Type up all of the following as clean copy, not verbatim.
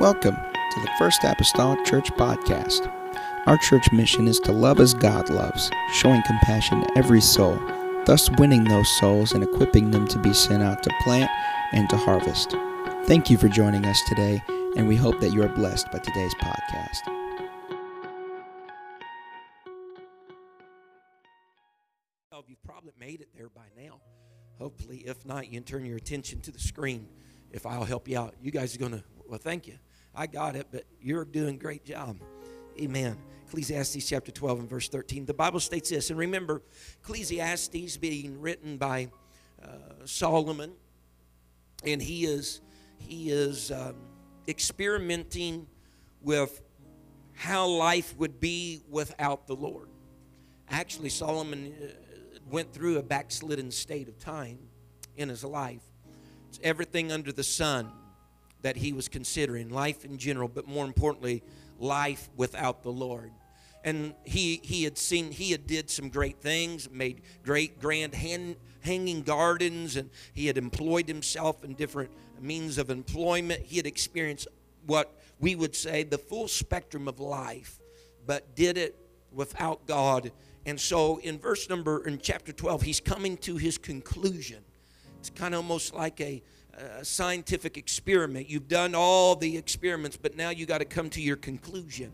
Welcome to the First Apostolic Church podcast. Our church mission is to love as God loves, showing compassion to every soul, thus winning those souls and equipping them to be sent out to plant and to harvest. Thank you for joining us today, and we hope that you are blessed by today's podcast. Well, you've probably made it there by now. Hopefully, if not, you can turn your attention to the screen. If I'll help you out, you guys are going to, well, thank you. I got it, but you're doing a great job. Amen. Ecclesiastes chapter 12 and verse 13. The Bible states this, and remember, Ecclesiastes being written by Solomon, and he is experimenting with how life would be without the Lord. Actually, Solomon went through a backslidden state of time in his life. It's everything under the sun that he was considering, life in general, but more importantly, life without the Lord. And he had did some great things, made great grand hanging gardens, and he had employed himself in different means of employment. He had experienced what we would say the full spectrum of life, but did it without God. And so in chapter 12, he's coming to his conclusion. It's kind of almost like a scientific experiment. You've done all the experiments, but now you got to come to your conclusion.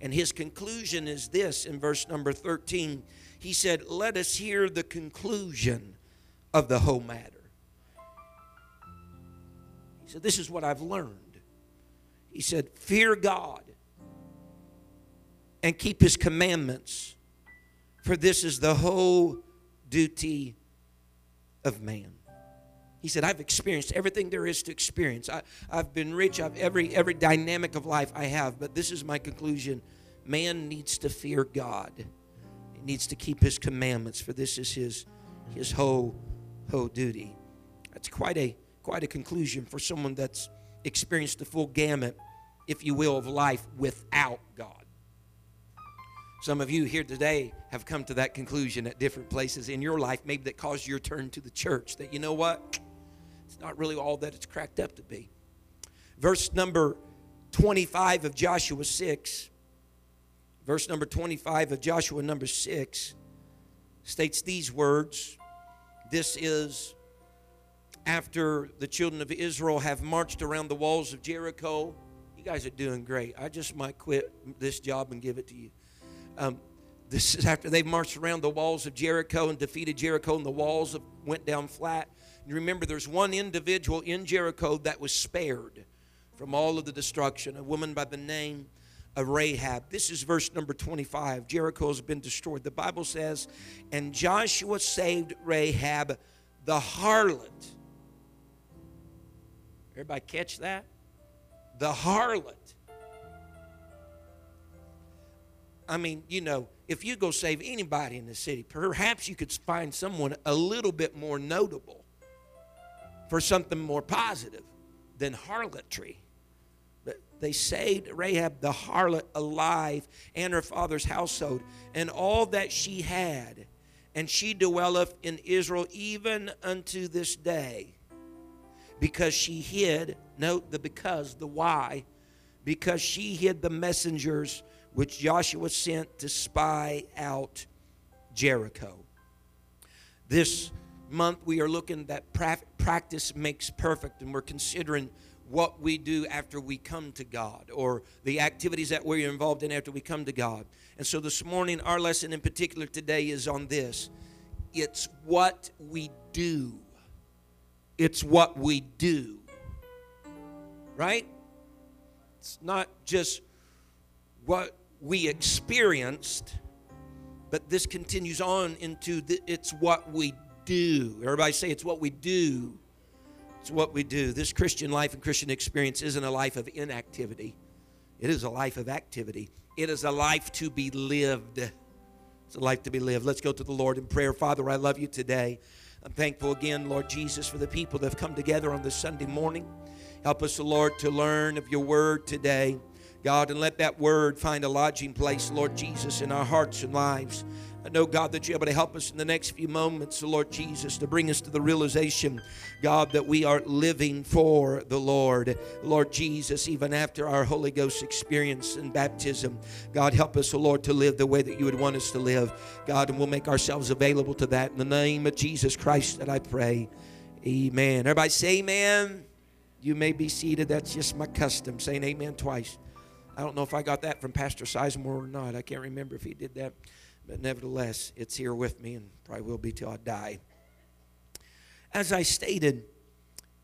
And his conclusion is this in verse number 13. He said, "Let us hear the conclusion of the whole matter." He said, "This is what I've learned." He said, "Fear God and keep his commandments, for this is the whole duty of man." He said, "I've experienced everything there is to experience. I've been rich. I've every dynamic of life I have. But this is my conclusion. Man needs to fear God. He needs to keep his commandments, for this is his whole duty." That's quite a conclusion for someone that's experienced the full gamut, if you will, of life without God. Some of you here today have come to that conclusion at different places in your life, maybe that caused your turn to the church, that you know what? It's not really all that it's cracked up to be. Verse number 25 of Joshua 6. Verse number 25 of Joshua number 6 states these words. This is after the children of Israel have marched around the walls of Jericho. You guys are doing great. I just might quit this job and give it to you. This is after they've marched around the walls of Jericho and defeated Jericho, and the walls went down flat. And remember, there's one individual in Jericho that was spared from all of the destruction, a woman by the name of Rahab. This is verse number 25. Jericho has been destroyed. The Bible says, "And Joshua saved Rahab the harlot." Everybody catch that? The harlot. I mean, you know, if you go save anybody in the city, perhaps you could find someone a little bit more notable for something more positive than harlotry. But they saved Rahab the harlot alive and her father's household and all that she had. And she dwelleth in Israel even unto this day, because she hid, note the because, the why, because she hid the messengers which Joshua sent to spy out Jericho. This month we are looking at practice makes perfect, and we're considering what we do after we come to God, or the activities that we're involved in after we come to God. And so this morning, our lesson in particular today is on this. It's what we do. It's what we do. Right? It's not just what we experienced, but this continues on into it's what we do. Everybody say, it's what we do. It's what we do. This Christian life and Christian experience isn't a life of inactivity. It is a life of activity. It is a life to be lived. It's a life to be lived. Let's go to the Lord in prayer. Father, I love you today. I'm thankful again, Lord Jesus, for the people that have come together on this Sunday morning. Help us, Lord, to learn of your word today. God, and let that word find a lodging place, Lord Jesus, in our hearts and lives. I know, God, that you're able to help us in the next few moments, Lord Jesus, to bring us to the realization, God, that we are living for the Lord. Lord Jesus, even after our Holy Ghost experience and baptism, God, help us, Lord, to live the way that you would want us to live. God, and we'll make ourselves available to that. In the name of Jesus Christ that I pray, amen. Everybody say amen. You may be seated. That's just my custom, saying amen twice. I don't know if I got that from Pastor Sizemore or not. I can't remember if he did that. But nevertheless, it's here with me and probably will be till I die. As I stated,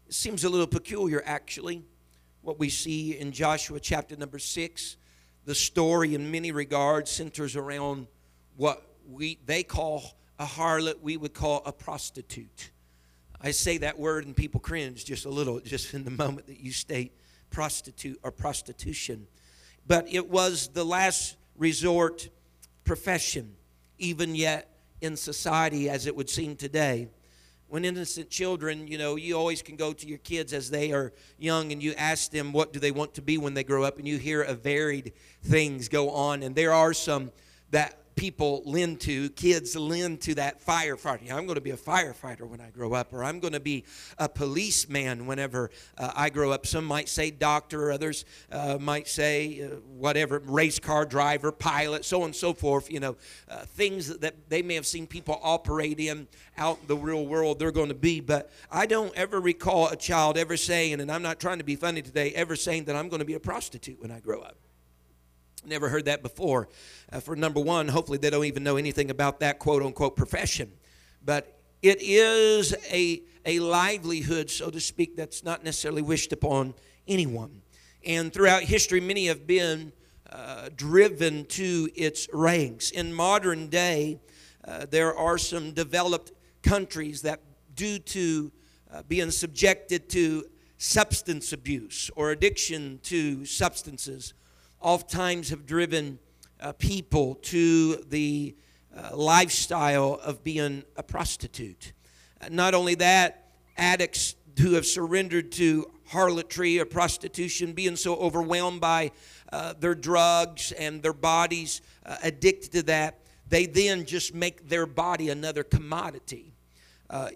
it seems a little peculiar, actually, what we see in Joshua chapter number 6. The story in many regards centers around what they call a harlot, we would call a prostitute. I say that word and people cringe just a little, just in the moment that you state prostitute or prostitution. But it was the last resort profession, even yet in society as it would seem today. When innocent children, you know, you always can go to your kids as they are young and you ask them what do they want to be when they grow up, and you hear a varied things go on. And there are some that people lend to, kids lend to that firefighter. I'm going to be a firefighter when I grow up, or I'm going to be a policeman whenever I grow up. Some might say doctor, others might say whatever, race car driver, pilot, so on and so forth. You know, things that they may have seen people operate in out in the real world they're going to be. But I don't ever recall a child ever saying, and I'm not trying to be funny today, ever saying that I'm going to be a prostitute when I grow up. Never heard that before. For number one, hopefully they don't even know anything about that quote-unquote profession. But it is a livelihood, so to speak, that's not necessarily wished upon anyone. And throughout history, many have been driven to its ranks. In modern day, there are some developed countries that, due to being subjected to substance abuse or addiction to substances, oftentimes have driven people to the lifestyle of being a prostitute. Not only that, addicts who have surrendered to harlotry or prostitution, being so overwhelmed by their drugs and their bodies addicted to that, they then just make their body another commodity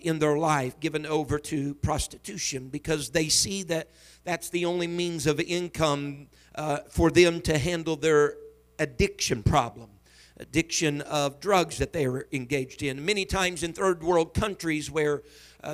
in their life, given over to prostitution, because they see that that's the only means of income for them to handle their addiction problem, addiction of drugs that they are engaged in. Many times in third world countries where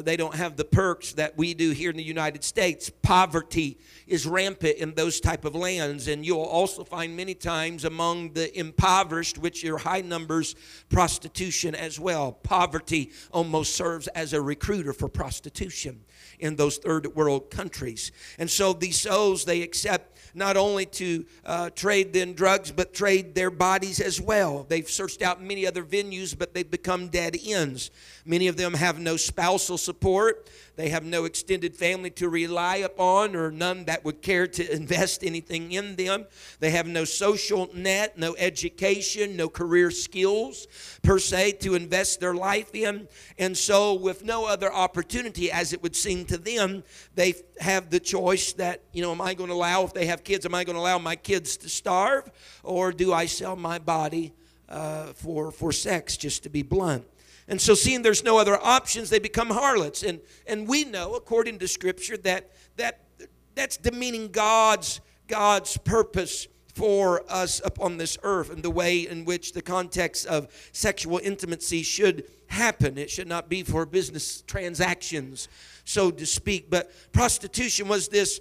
they don't have the perks that we do here in the United States, poverty is rampant in those type of lands. And you'll also find many times among the impoverished, which are high numbers, prostitution as well. Poverty almost serves as a recruiter for prostitution in those third world countries. And so these souls, they accept not only to trade in drugs, but trade their bodies as well. They've searched out many other venues, but they've become dead ends. Many of them have no spousal support. They have no extended family to rely upon, or none that would care to invest anything in them. They have no social net, no education, no career skills per se to invest their life in. And so with no other opportunity, as it would seem to them, they have the choice that, you know, am I going to allow, if they have kids, am I going to allow my kids to starve, or do I sell my body for sex, just to be blunt? And so seeing there's no other options, they become harlots. And we know, according to Scripture, that's demeaning God's purpose for us upon this earth, and the way in which the context of sexual intimacy should happen. It should not be for business transactions, so to speak. But prostitution was this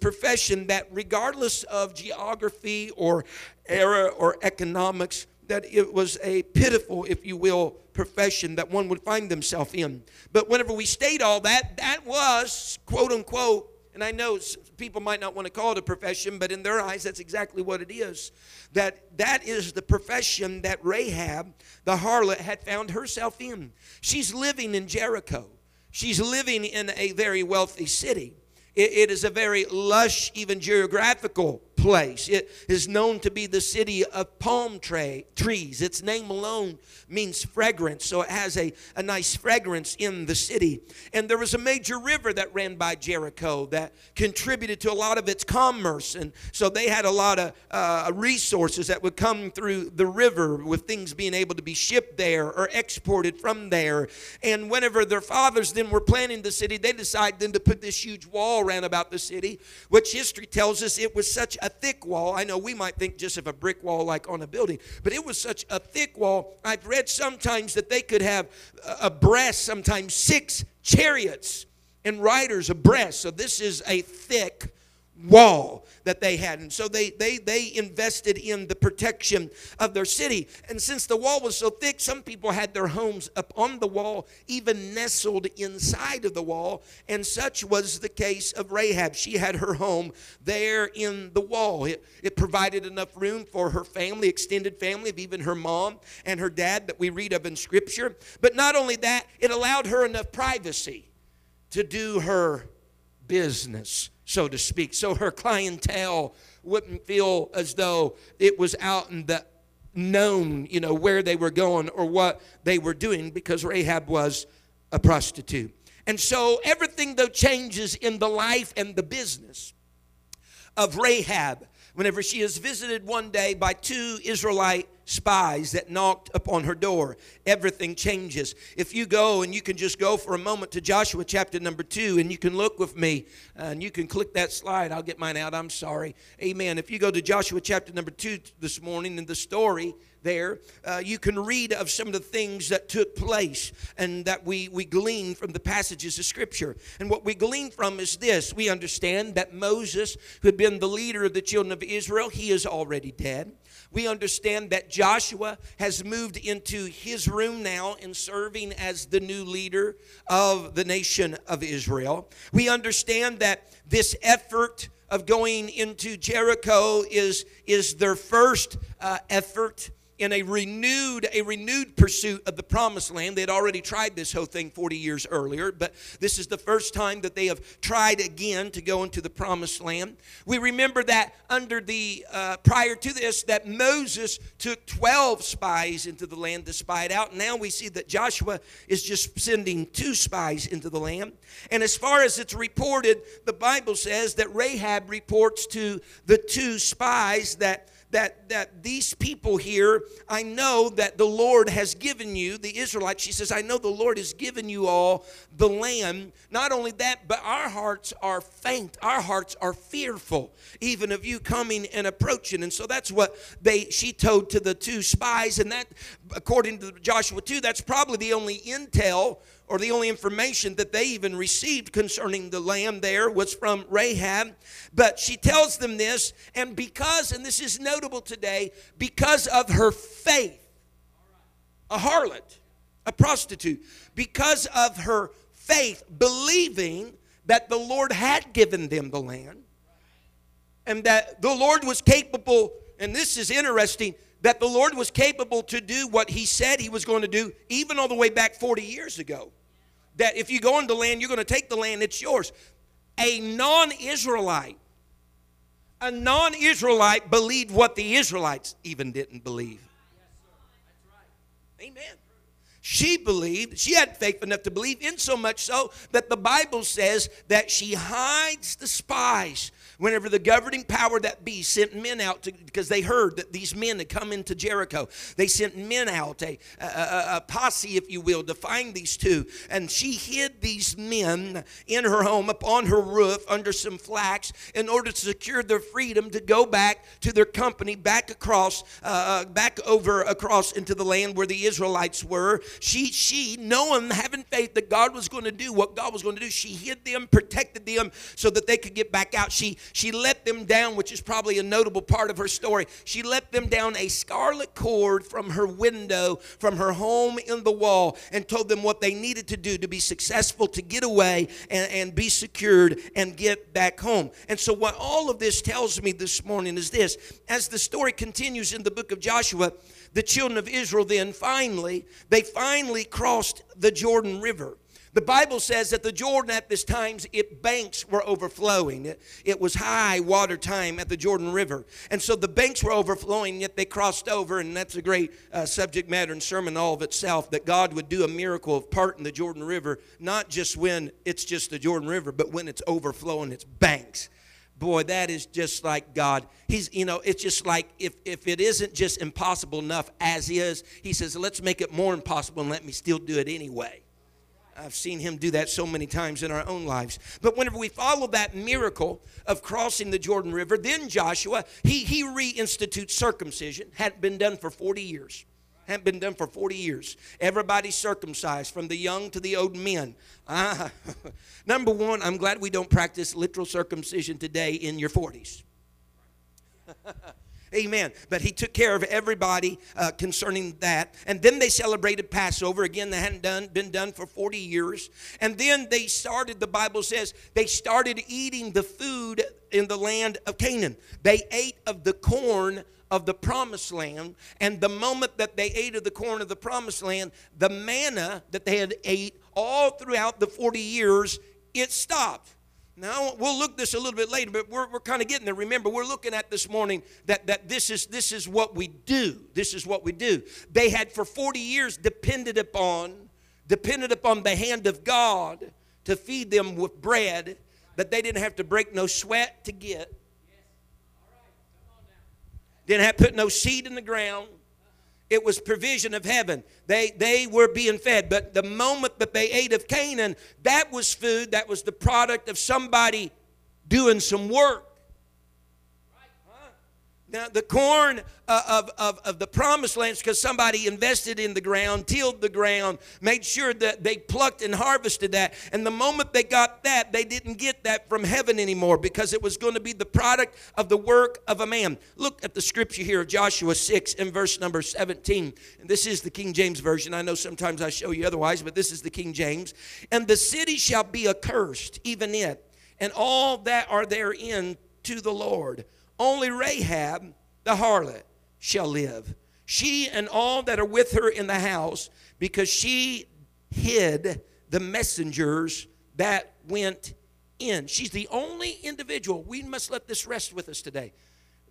profession that, regardless of geography or era or economics, that it was a pitiful, if you will, profession that one would find themselves in. But whenever we state all that, that was, quote unquote, and I know people might not want to call it a profession, but in their eyes, that's exactly what it is. That is the profession that Rahab, the harlot, had found herself in. She's living in Jericho. She's living in a very wealthy city. It is a very lush, even geographical place. It is known to be the city of palm trees. Its name alone means fragrance, so it has a nice fragrance in the city. And there was a major river that ran by Jericho that contributed to a lot of its commerce. And so they had a lot of resources that would come through the river, with things being able to be shipped there or exported from there. And whenever their fathers then were planning the city, they decided then to put this huge wall around about the city, which history tells us it was such a thick wall. I know we might think just of a brick wall like on a building, but it was such a thick wall. I've read sometimes that they could have abreast sometimes 6 chariots and riders abreast. So this is a thick wall that they had. And so they invested in the protection of their city. And since the wall was so thick, some people had their homes up on the wall, even nestled inside of the wall. And such was the case of Rahab. She had her home there in the wall. It provided enough room for her family, extended family, of even her mom and her dad that we read of in Scripture. But not only that, it allowed her enough privacy to do her business, so to speak, so her clientele wouldn't feel as though it was out in the known, you know, where they were going or what they were doing, because Rahab was a prostitute. And so everything, though, changes in the life and the business of Rahab whenever she is visited one day by 2 Israelite spies that knocked upon her door. Everything changes. If you go, and you can just go for a moment to Joshua chapter number 2, and you can look with me, and you can click that slide. I'll get mine out. I'm sorry. Amen. If you go to Joshua chapter number 2 this morning, in the story there, you can read of some of the things that took place and that we glean from the passages of Scripture. And what we glean from is this. We understand that Moses, who had been the leader of the children of Israel, he is already dead. We understand that Joshua has moved into his room now in serving as the new leader of the nation of Israel. We understand that this effort of going into Jericho is their first effort in a renewed pursuit of the promised land. They had already tried this whole thing 40 years earlier, but this is the first time that they have tried again to go into the promised land. We remember that under the prior to this, that Moses took 12 spies into the land to spy it out. Now we see that Joshua is just sending 2 spies into the land. And as far as it's reported, the Bible says that Rahab reports to the 2 spies that these people here, I know that the Lord has given you, the Israelites, she says, I know the Lord has given you all the land. Not only that, but our hearts are faint. Our hearts are fearful, even of you coming and approaching. And so that's what she told to the 2 spies. And that, according to Joshua 2, that's probably the only intel or the only information that they even received concerning the land there was from Rahab. But she tells them this, and because, and this is notable today, because of her faith, a harlot, a prostitute, because of her faith, believing that the Lord had given them the land, and that the Lord was capable, and this is interesting, that the Lord was capable to do what he said he was going to do, even all the way back 40 years ago. That if you go into land, you're going to take the land, it's yours. A non-Israelite believed what the Israelites even didn't believe. Amen. She believed, she had faith enough to believe, insomuch so that the Bible says that she hides the spies whenever the governing power that be sent men out, because they heard that these men had come into Jericho. They sent men out, a posse, if you will, to find these 2. And she hid these men in her home, up on her roof, under some flax, in order to secure their freedom to go back to their company, back over across into the land where the Israelites were. She knowing, having faith that God was going to do what God was going to do, she hid them, protected them so that they could get back out. She let them down, which is probably a notable part of her story. She let them down a scarlet cord from her window, from her home in the wall, and told them what they needed to do to be successful, to get away and be secured and get back home. And so what all of this tells me this morning is this. As the story continues in the book of Joshua, the children of Israel then finally crossed the Jordan River. The Bible says that the Jordan at this time, its banks were overflowing. It was high water time at the Jordan River. And so the banks were overflowing, yet they crossed over. And that's a great subject matter and sermon all of itself, that God would do a miracle of parting the Jordan River, not just when it's just the Jordan River, but when it's overflowing its banks. Boy, that is just like God. He's, you know, it's just like if it isn't just impossible enough as is, he says, let's make it more impossible and let me still do it anyway. I've seen him do that so many times in our own lives. But whenever we follow that miracle of crossing the Jordan River, then Joshua, he reinstitutes circumcision. Hadn't been done for 40 years. Hadn't been done for 40 years. Everybody circumcised, from the young to the old men. Number one, I'm glad we don't practice literal circumcision today in your 40s. Amen. But he took care of everybody concerning that. And then they celebrated Passover. Again, that hadn't been done for 40 years. And then they started, the Bible says, they started eating the food in the land of Canaan. They ate of the corn of the promised land. And the moment that they ate of the corn of the promised land, the manna that they had ate all throughout the 40 years, it stopped. Now, we'll look this a little bit later, but we're kind of getting there. Remember, we're looking at this morning that this is what we do. This is what we do. They had for 40 years depended upon the hand of God to feed them with bread that they didn't have to break no sweat to get. Didn't have to put no seed in the ground. It was provision of heaven. They were being fed. But the moment that they ate of Canaan, that was food. That was the product of somebody doing some work. Now, the corn of the promised land, because somebody invested in the ground, tilled the ground, made sure that they plucked and harvested that. And the moment they got that, they didn't get that from heaven anymore, because it was going to be the product of the work of a man. Look at the scripture here of Joshua 6 and verse number 17. And this is the King James Version. I know sometimes I show you otherwise, but this is the King James. And the city shall be accursed, even it, and all that are therein to the Lord. Only Rahab the harlot shall live, she and all that are with her in the house, because she hid the messengers that went in. She's the only individual. We must let this rest with us today.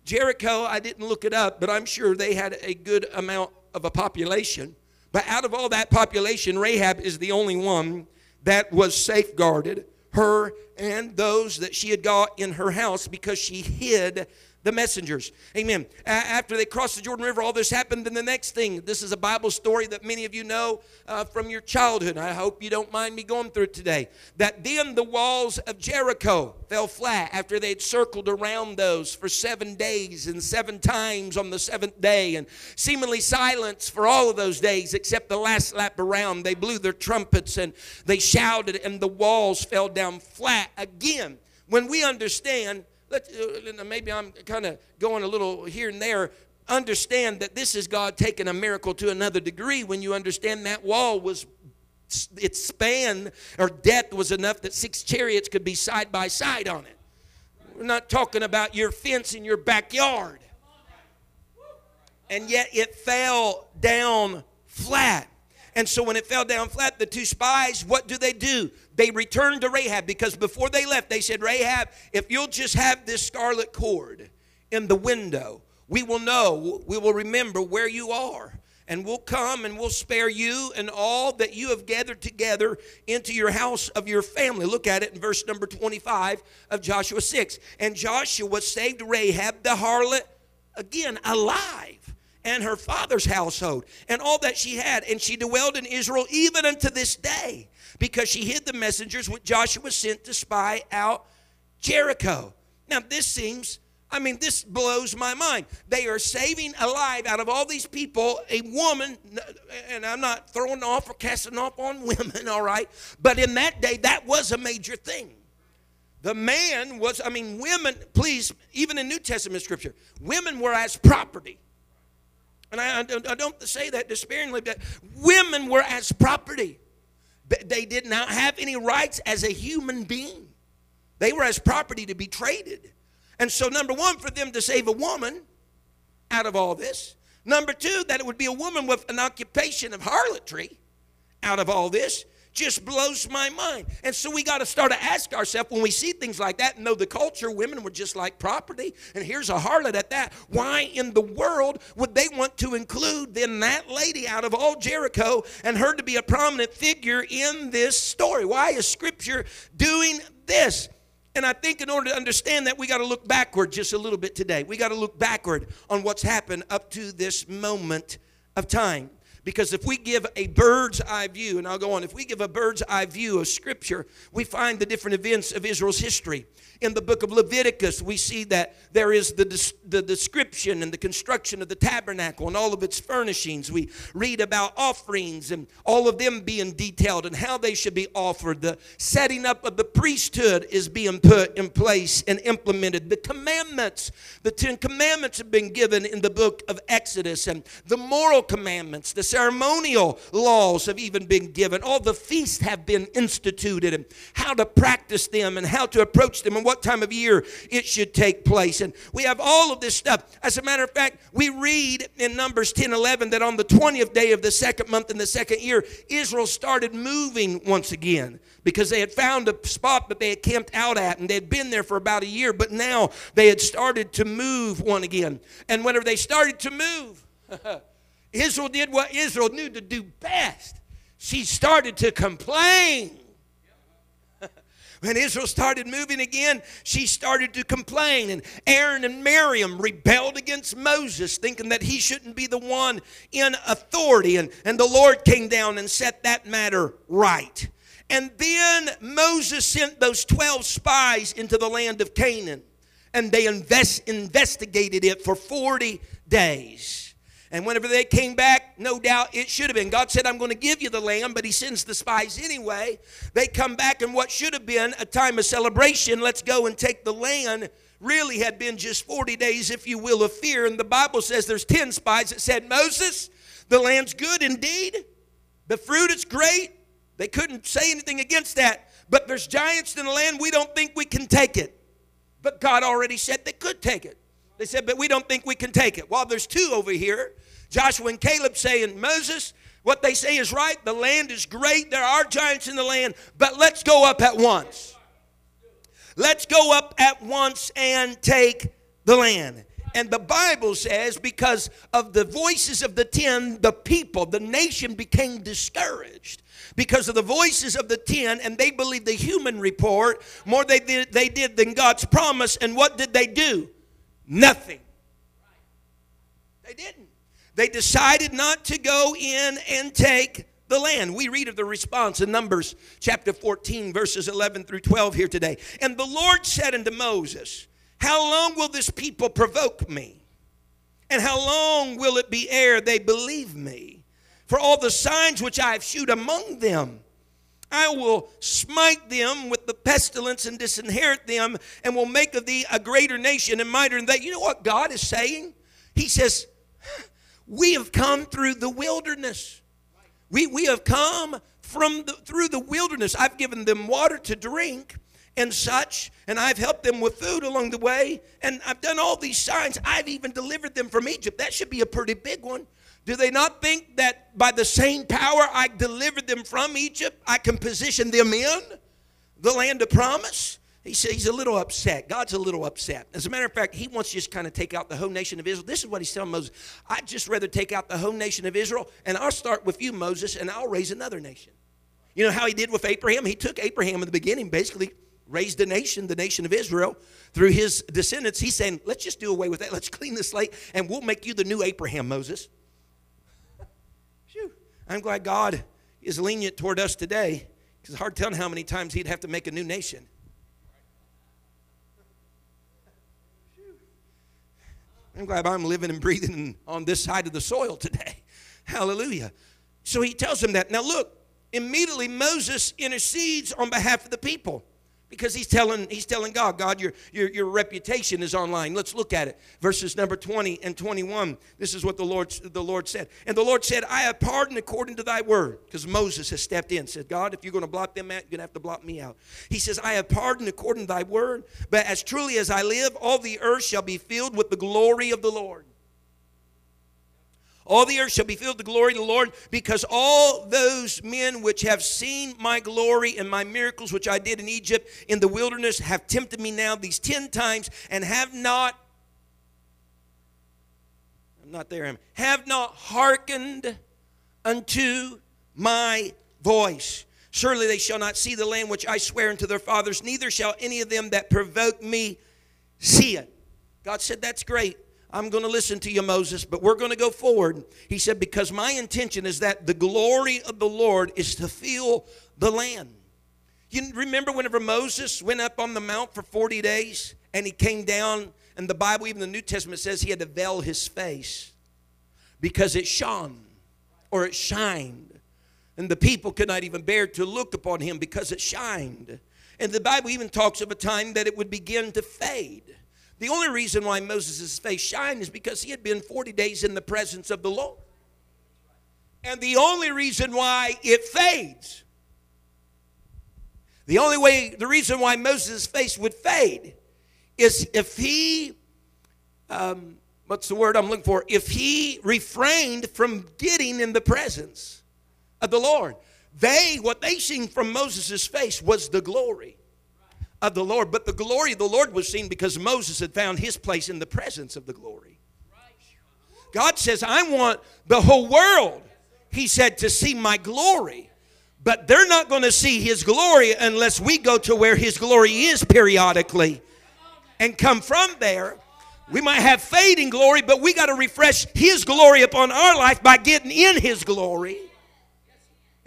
Jericho, I didn't look it up, but I'm sure they had a good amount of a population. But out of all that population, Rahab is the only one that was safeguarded, her and those that she had got in her house, because she hid the messengers. Amen. After they crossed the Jordan River, all this happened. Then the next thing, this is a Bible story that many of you know from your childhood. I hope you don't mind me going through it today. That then the walls of Jericho fell flat after they'd circled around those for 7 days and seven times on the seventh day, and seemingly silence for all of those days except the last lap around. They blew their trumpets and they shouted, and the walls fell down flat again. When we understand, maybe I'm kind of going a little here and there, understand that this is God taking a miracle to another degree. When you understand that wall was, its span or depth was enough that 6 chariots could be side by side on it. We're not talking about your fence in your backyard. And yet it fell down flat. And so when it fell down flat, the 2 spies, what do? They returned to Rahab, because before they left, they said, Rahab, if you'll just have this scarlet cord in the window, we will know, we will remember where you are. And we'll come and we'll spare you and all that you have gathered together into your house of your family. Look at it in verse number 25 of Joshua 6. And Joshua saved Rahab the harlot, again, alive, and her father's household, and all that she had. And she dwelled in Israel even unto this day, because she hid the messengers which Joshua sent to spy out Jericho. Now this seems, I mean, this blows my mind. They are saving alive, out of all these people, a woman. And I'm not throwing off or casting off on women, all right? But in that day, that was a major thing. The man was, I mean, women, please, even in New Testament scripture, women were as property. And I don't say that despairingly, but women were as property. They did not have any rights as a human being. They were as property to be traded. And so, number one, for them to save a woman out of all this. Number two, that it would be a woman with an occupation of harlotry out of all this. just blows my mind. And so we got to start to ask ourselves when we see things like that, and know the culture, women were just like property, and here's a harlot at that. Why in the world would they want to include then that lady out of all Jericho and her to be a prominent figure in this story? Why is Scripture doing this? And I think in order to understand that, we got to look backward just a little bit today. We got to look backward on what's happened up to this moment of time. Because if we give a bird's eye view, and I'll go on, if we give a bird's eye view of Scripture, we find the different events of Israel's history. In the book of Leviticus, we see that there is the description and the construction of the tabernacle and all of its furnishings. We read about offerings and all of them being detailed and how they should be offered. The setting up of the priesthood is being put in place and implemented. The commandments, the 10 Commandments have been given in the book of Exodus, and the moral commandments, the ceremonial laws have even been given. All the feasts have been instituted and how to practice them and how to approach them and what time of year it should take place. And we have all of this stuff. As a matter of fact, we read in Numbers 10:11 that on the 20th day of the second month in the second year, Israel started moving once again, because they had found a spot that they had camped out at, and they had been there for about a year, but now they had started to move one again. And whenever they started to move, Israel did what Israel knew to do best. She started to complain. When Israel started moving again, she started to complain. And Aaron and Miriam rebelled against Moses, thinking that he shouldn't be the one in authority. And the Lord came down and set that matter right. And then Moses sent those 12 spies into the land of Canaan. And they investigated it for 40 days. And whenever they came back, no doubt it should have been. God said, I'm going to give you the land, but he sends the spies anyway. They come back, and what should have been a time of celebration, let's go and take the land, really had been just 40 days, if you will, of fear. And the Bible says there's 10 spies that said, Moses, the land's good indeed. The fruit is great. They couldn't say anything against that. But there's giants in the land. We don't think we can take it. But God already said they could take it. They said, but we don't think we can take it. Well, there's two over here, Joshua and Caleb, saying, Moses, what they say is right. The land is great. There are giants in the land, but let's go up at once. Let's go up at once and take the land. And the Bible says because of the voices of the 10, the people, the nation became discouraged. Because of the voices of the 10, and they believed the human report more they did than God's promise. And what did they do? Nothing. They didn't. They decided not to go in and take the land. We read of the response in Numbers chapter 14, verses 11 through 12 here today. And the Lord said unto Moses, how long will this people provoke me? And how long will it be ere they believe me? For all the signs which I have shewed among them, I will smite them with the pestilence and disinherit them, and will make of thee a greater nation and mightier than they. You know what God is saying? He says, we have come through the wilderness. We have come through the wilderness. I've given them water to drink and such, and I've helped them with food along the way, and I've done all these signs. I've even delivered them from Egypt. That should be a pretty big one. Do they not think that by the same power I delivered them from Egypt, I can position them in the land of promise? He says he's a little upset. God's a little upset. As a matter of fact, he wants to just kind of take out the whole nation of Israel. This is what he's telling Moses. I'd just rather take out the whole nation of Israel, and I'll start with you, Moses, and I'll raise another nation. You know how he did with Abraham? He took Abraham in the beginning, basically raised the nation of Israel, through his descendants. He's saying, let's just do away with that. Let's clean this slate, and we'll make you the new Abraham, Moses. I'm glad God is lenient toward us today, because it's hard telling how many times he'd have to make a new nation. I'm glad I'm living and breathing on this side of the soil today. Hallelujah. So he tells him that. Now look, immediately Moses intercedes on behalf of the people, because he's telling God, God, your reputation is online. Let's look at it. Verses number 20 and 21. This is what the Lord said. And the Lord said, I have pardoned according to thy word. Because Moses has stepped in, said, God, if you're going to blot them out, you're going to have to blot me out. He says, I have pardoned according to thy word. But as truly as I live, all the earth shall be filled with the glory of the Lord. All the earth shall be filled with the glory of the Lord, because all those men which have seen my glory and my miracles which I did in Egypt in the wilderness have tempted me now these 10 times and have not, have not hearkened unto my voice. Surely they shall not see the land which I swear unto their fathers, neither shall any of them that provoke me see it. God said, that's great. I'm going to listen to you, Moses, but we're going to go forward. He said, because my intention is that the glory of the Lord is to fill the land. You remember whenever Moses went up on the mount for 40 days and he came down, and the Bible, even the New Testament, says he had to veil his face because it shone, or it shined, and the people could not even bear to look upon him because it shined. And the Bible even talks of a time that it would begin to fade. The only reason why Moses' face shined is because he had been 40 days in the presence of the Lord. And the only reason why it fades, the reason why Moses' face would fade is if he, if he refrained from getting in the presence of the Lord. What they seen from Moses' face was the glory of the Lord, but the glory of the Lord was seen because Moses had found his place in the presence of the glory. God says, I want the whole world, he said, to see my glory, but they're not going to see his glory unless we go to where his glory is periodically and come from there. We might have fading glory, but we got to refresh his glory upon our life by getting in his glory.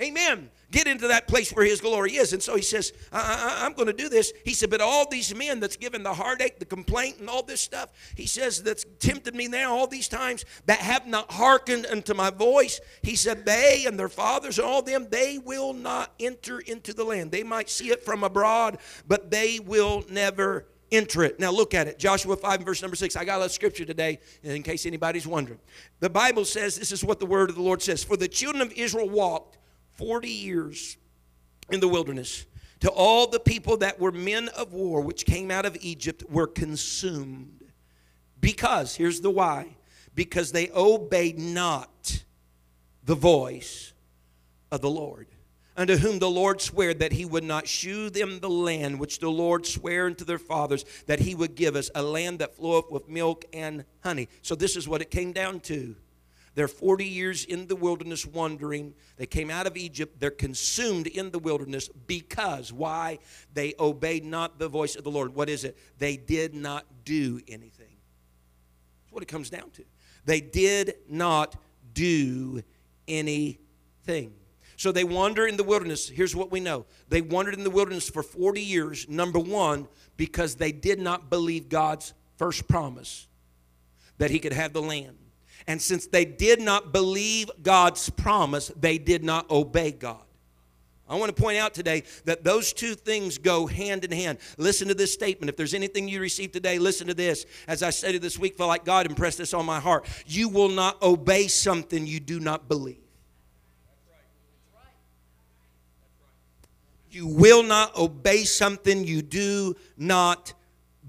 Amen. Get into that place where his glory is. And so he says, I'm going to do this. He said, but all these men that's given the heartache, the complaint, and all this stuff, he says, that's tempted me now all these times, that have not hearkened unto my voice. He said, they and their fathers and all them, they will not enter into the land. They might see it from abroad, but they will never enter it. Now look at it. Joshua 5 and verse number 6. I got a lot of scripture today in case anybody's wondering. The Bible says, this is what the word of the Lord says. For the children of Israel walked 40 years in the wilderness, till all the people that were men of war which came out of Egypt were consumed. Because, here's the why, because they obeyed not the voice of the Lord, unto whom the Lord sware that he would not shew them the land which the Lord sware unto their fathers, that he would give us a land that floweth with milk and honey. So this is what it came down to. They're 40 years in the wilderness wandering. They came out of Egypt. They're consumed in the wilderness because, why? They obeyed not the voice of the Lord. What is it? They did not do anything. That's what it comes down to. They did not do anything. So they wander in the wilderness. Here's what we know. They wandered in the wilderness for 40 years, number one, because they did not believe God's first promise that he could have the land. And since they did not believe God's promise, they did not obey God. I want to point out today that those two things go hand in hand. Listen to this statement. If there's anything you receive today, listen to this. As I stated this week, felt like God impressed this on my heart. You will not obey something you do not believe. You will not obey something you do not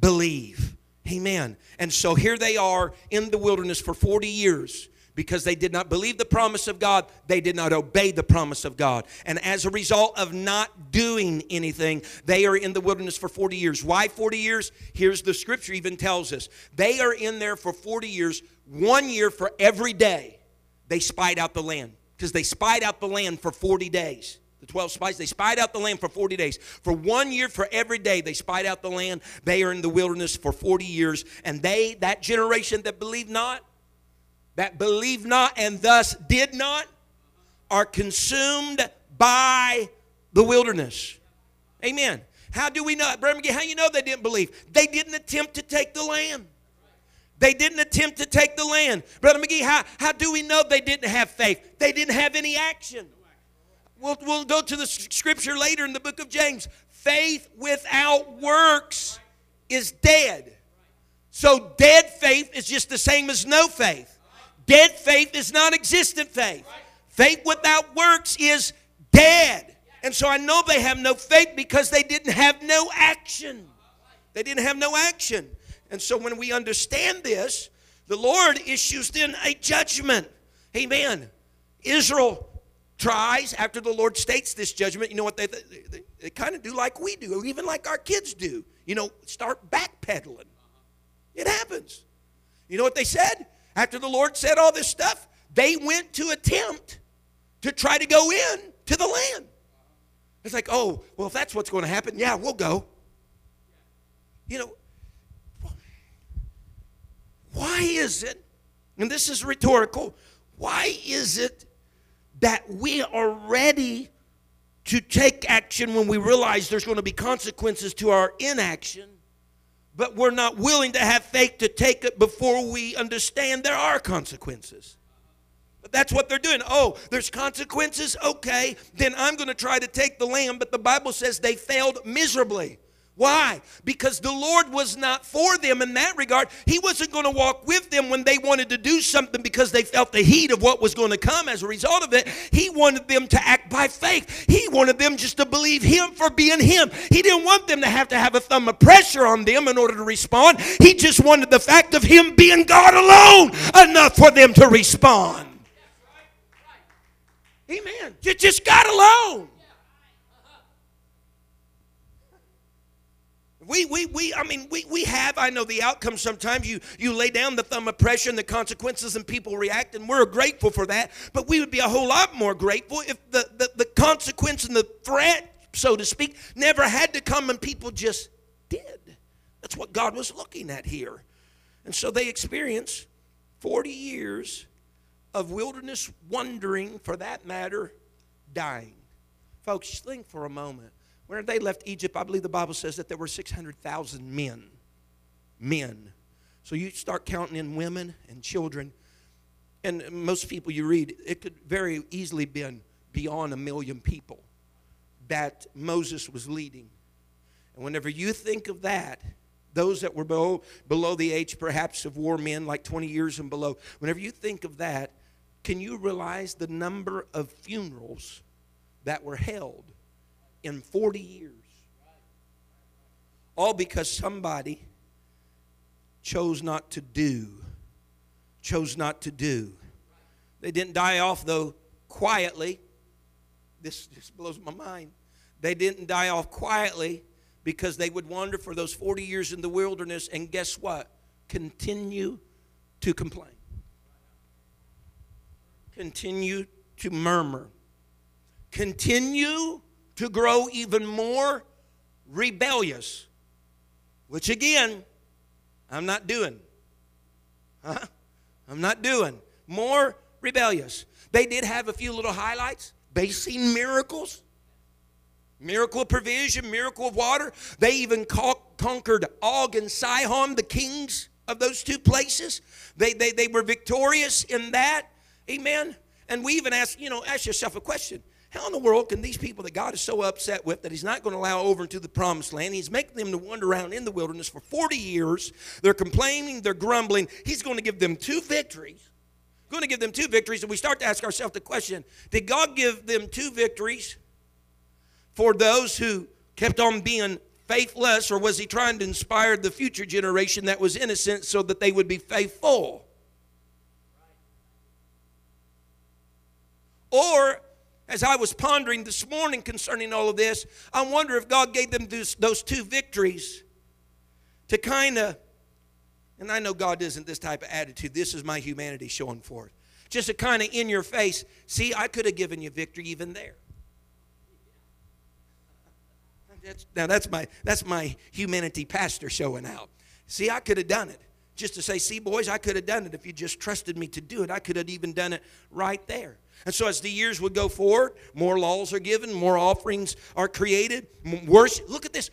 believe. Amen. And so here they are in the wilderness for 40 years because they did not believe the promise of God. They did not obey the promise of God. And as a result of not doing anything, they are in the wilderness for 40 years. Why 40 years? Here's the scripture even tells us. They are in there for 40 years, 1 year for every day they spied out the land, because they spied out the land for 40 days. The 12 spies, they spied out the land for 40 days. For 1 year, for every day, they spied out the land. They are in the wilderness for 40 years. And they, that generation that believed not and thus did not, are consumed by the wilderness. Amen. How do we know? Brother McGee, how do you know they didn't believe? They didn't attempt to take the land. They didn't attempt to take the land. Brother McGee, how do we know they didn't have faith? They didn't have any action. We'll go to the scripture later in the book of James. Faith without works is dead. So dead faith is just the same as no faith. Dead faith is non-existent faith. Faith without works is dead. And so I know they have no faith because they didn't have no action. They didn't have no action. And so when we understand this, the Lord issues then a judgment. Amen. Israel tries, after the Lord states this judgment, you know what, they kind of do like we do, or even like our kids do. You know, start backpedaling. It happens. You know what they said? After the Lord said all this stuff, they went to attempt to try to go in to the land. It's like, oh, well, if that's what's going to happen, yeah, we'll go. You know, why is it, and this is rhetorical, why is it that we are ready to take action when we realize there's going to be consequences to our inaction, but we're not willing to have faith to take it before we understand there are consequences? But that's what they're doing. Oh, there's consequences? Okay, then I'm going to try to take the land, but the Bible says they failed miserably. Why? Because the Lord was not for them in that regard. He wasn't going to walk with them when they wanted to do something because they felt the heat of what was going to come as a result of it. He wanted them to act by faith. He wanted them just to believe Him for being Him. He didn't want them to have a thumb of pressure on them in order to respond. He just wanted the fact of Him being God alone enough for them to respond. Amen. Just God alone. We have, I know the outcome sometimes. You lay down the thumb of pressure and the consequences and people react, and we're grateful for that. But we would be a whole lot more grateful if the consequence and the threat, so to speak, never had to come and people just did. That's what God was looking at here. And so they experienced 40 years of wilderness wandering, for that matter, dying. Folks, think for a moment. When they left Egypt, I believe the Bible says that there were 600,000 men. Men. So you start counting in women and children. And most people you read, it could very easily been beyond 1 million people that Moses was leading. And whenever you think of that, those that were below the age perhaps of war men, like 20 years and below, whenever you think of that, can you realize the number of funerals that were held in 40 years? All because somebody chose not to do. They didn't die off, though, quietly. This just blows my mind. They didn't die off quietly because they would wander for those 40 years in the wilderness and guess what? Continue to complain. Continue to murmur. Continue to grow even more rebellious, which again, I'm not doing. I'm not doing. More rebellious. They did have a few little highlights. They seen miracles. Miracle of provision, miracle of water. They even conquered Og and Sihon, the kings of those two places. They were victorious in that. Amen. And we even ask yourself a question. How in the world can these people that God is so upset with that He's not going to allow over into the promised land, He's making them to wander around in the wilderness for 40 years. They're complaining. They're grumbling. He's going to give them two victories. Going to give them two victories. And we start to ask ourselves the question, did God give them two victories for those who kept on being faithless, or was He trying to inspire the future generation that was innocent so that they would be faithful? Or, as I was pondering this morning concerning all of this, I wonder if God gave them those two victories to kind of, and I know God isn't this type of attitude. This is my humanity showing forth. Just a kind of in your face, see, I could have given you victory even there. That's my humanity pastor showing out. See, I could have done it. Just to say, see, boys, I could have done it if you just trusted me to do it. I could have even done it right there. And so as the years would go forward, more laws are given, more offerings are created. Worse, look at this.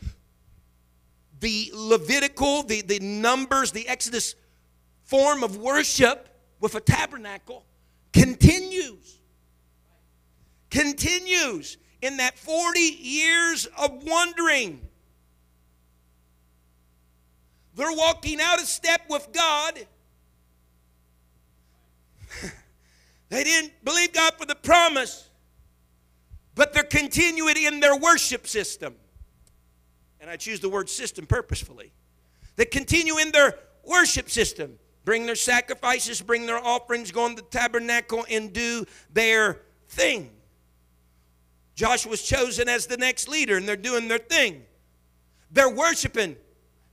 The Levitical, the Numbers, the Exodus form of worship with a tabernacle continues in that 40 years of wandering. They're walking out of step with God. They didn't believe God for the promise, but they're continuing in their worship system. And I choose the word system purposefully. They continue in their worship system. bring their sacrifices, bring their offerings, go in the tabernacle and do their thing. Joshua's chosen as the next leader, and they're doing their thing. They're worshiping.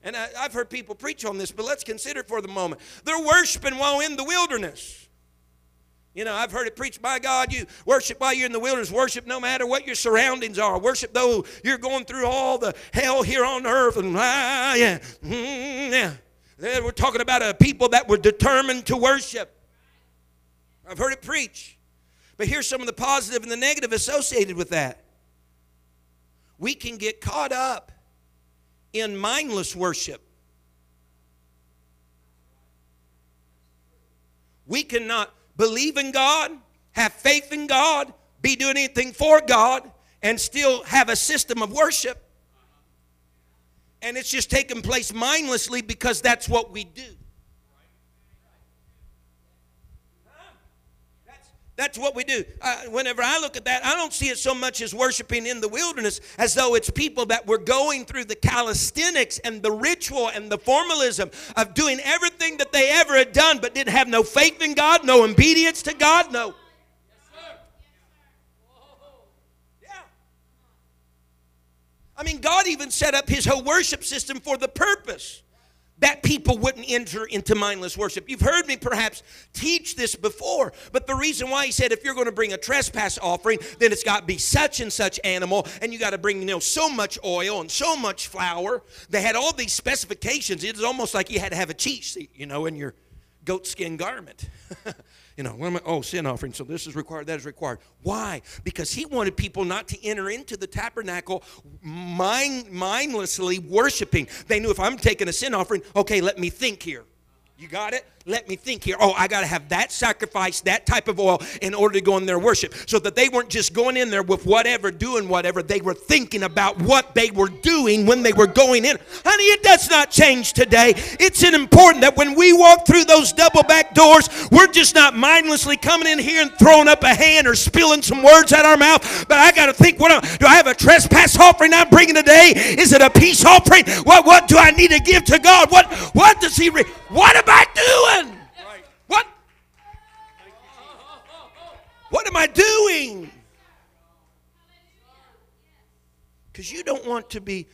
And I've heard people preach on this, but let's consider it for the moment. They're worshiping while in the wilderness. You know, I've heard it preached, by God, you worship while you're in the wilderness. Worship no matter what your surroundings are. Worship though you're going through all the hell here on earth. And We're talking about a people that were determined to worship. I've heard it preached. But here's some of the positive and the negative associated with that. We can get caught up in mindless worship. We cannot believe in God, have faith in God, be doing anything for God, and still have a system of worship. And it's just taking place mindlessly because that's what we do. That's what we do. Whenever I look at that, I don't see it so much as worshiping in the wilderness as though it's people that were going through the calisthenics and the ritual and the formalism of doing everything that they ever had done but didn't have no faith in God, no obedience to God, no. Yes, sir. Yeah. I mean, God even set up his whole worship system for the purpose that people wouldn't enter into mindless worship. You've heard me perhaps teach this before, but the reason why he said if you're going to bring a trespass offering, then it's got to be such and such animal, and you got to bring, you know, so much oil and so much flour. They had all these specifications. It's almost like you had to have a cheat sheet, you know, in your goatskin garment. You know, what am I? Oh, sin offering. So this is required. That is required. Why? Because he wanted people not to enter into the tabernacle mindlessly worshiping. They knew if I'm taking a sin offering, okay, let me think here. You got it? Let me think here. Oh, I got to have that sacrifice, that type of oil in order to go in their worship. So that they weren't just going in there with whatever, doing whatever. They were thinking about what they were doing when they were going in. Honey, it does not change today. It's important that when we walk through those double back doors, we're just not mindlessly coming in here and throwing up a hand or spilling some words out our mouth. But I got to think, do I have a trespass offering I'm bringing today? Is it a peace offering? What do I need to give to God? What does he... What am I doing? Right. What am I doing? Because you don't want to be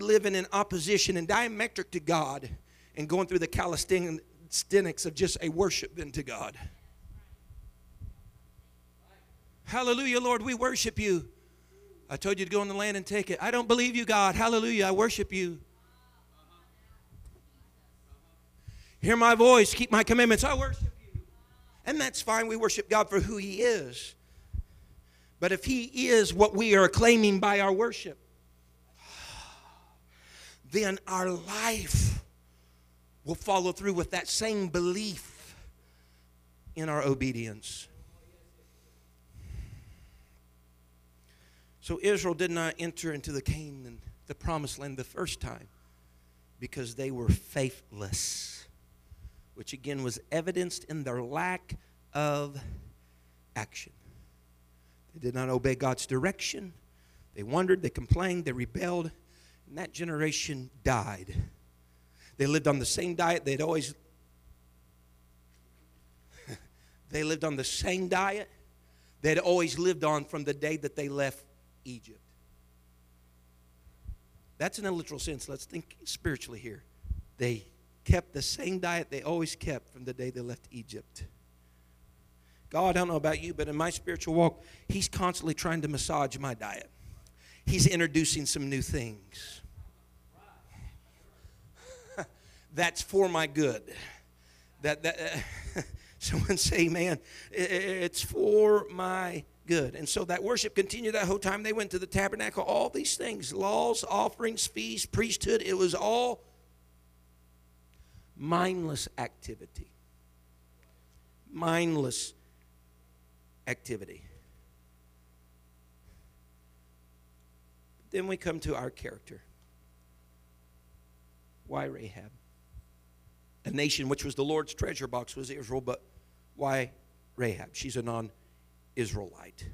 living in opposition and diametric to God and going through the calisthenics of just a worship then to God. Hallelujah, Lord, we worship you. I told you to go in the land and take it. I don't believe you, God. Hallelujah, I worship you. Hear my voice, keep my commandments, I worship you. And that's fine, we worship God for who he is. But if he is what we are claiming by our worship, then our life will follow through with that same belief in our obedience. So Israel did not enter into the Canaan, the promised land, the first time because they were faithless, which again was evidenced in their lack of action. They did not obey God's direction. They wandered, they complained, they rebelled, and that generation died. They lived on the same diet they'd always... They lived on the same diet they'd always lived on from the day that they left Egypt. That's in a literal sense. Let's think spiritually here. They kept the same diet they always kept from the day they left Egypt. God, I don't know about you, but in my spiritual walk, he's constantly trying to massage my diet. He's introducing some new things. That's for my good. Someone say, man, it's for my good. And so that worship continued that whole time. They went to the tabernacle, all these things, laws, offerings, feasts, priesthood. It was all mindless activity. Mindless activity. Then we come to our character. Why Rahab? A nation which was the Lord's treasure box was Israel, but why Rahab? She's a non-Israelite.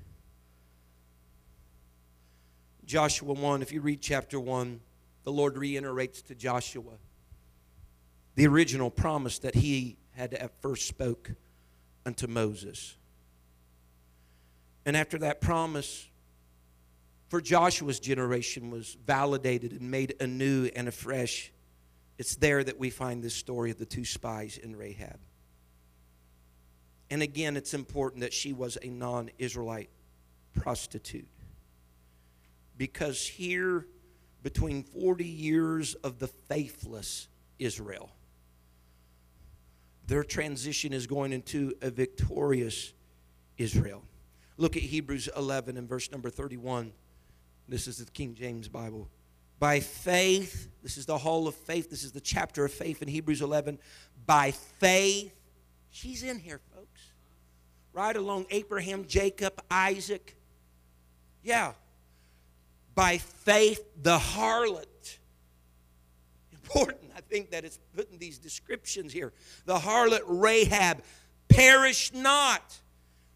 Joshua 1, if you read chapter 1, the Lord reiterates to Joshua the original promise that he had at first spoke unto Moses. And after that promise for Joshua's generation was validated and made anew and afresh, it's there that we find this story of the two spies in Rahab. And again, it's important that she was a non-Israelite prostitute. Because here, between 40 years of the faithless Israel, their transition is going into a victorious Israel. Look at Hebrews 11 and verse number 31. This is the King James Bible. By faith, this is the hall of faith. This is the chapter of faith in Hebrews 11. By faith, she's in here, folks. Right along Abraham, Jacob, Isaac. Yeah. By faith, the harlot. Important, I think, that it's putting these descriptions here. The harlot Rahab perished not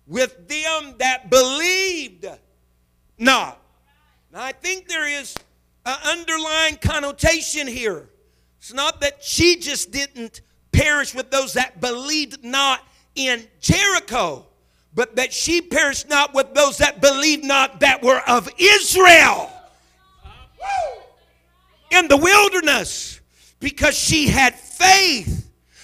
with them that believed not. Now, I think there is an underlying connotation here. It's not that she just didn't perish with those that believed not in Jericho, but that she perished not with those that believed not that were of Israel. Woo! In the wilderness, because she had faith.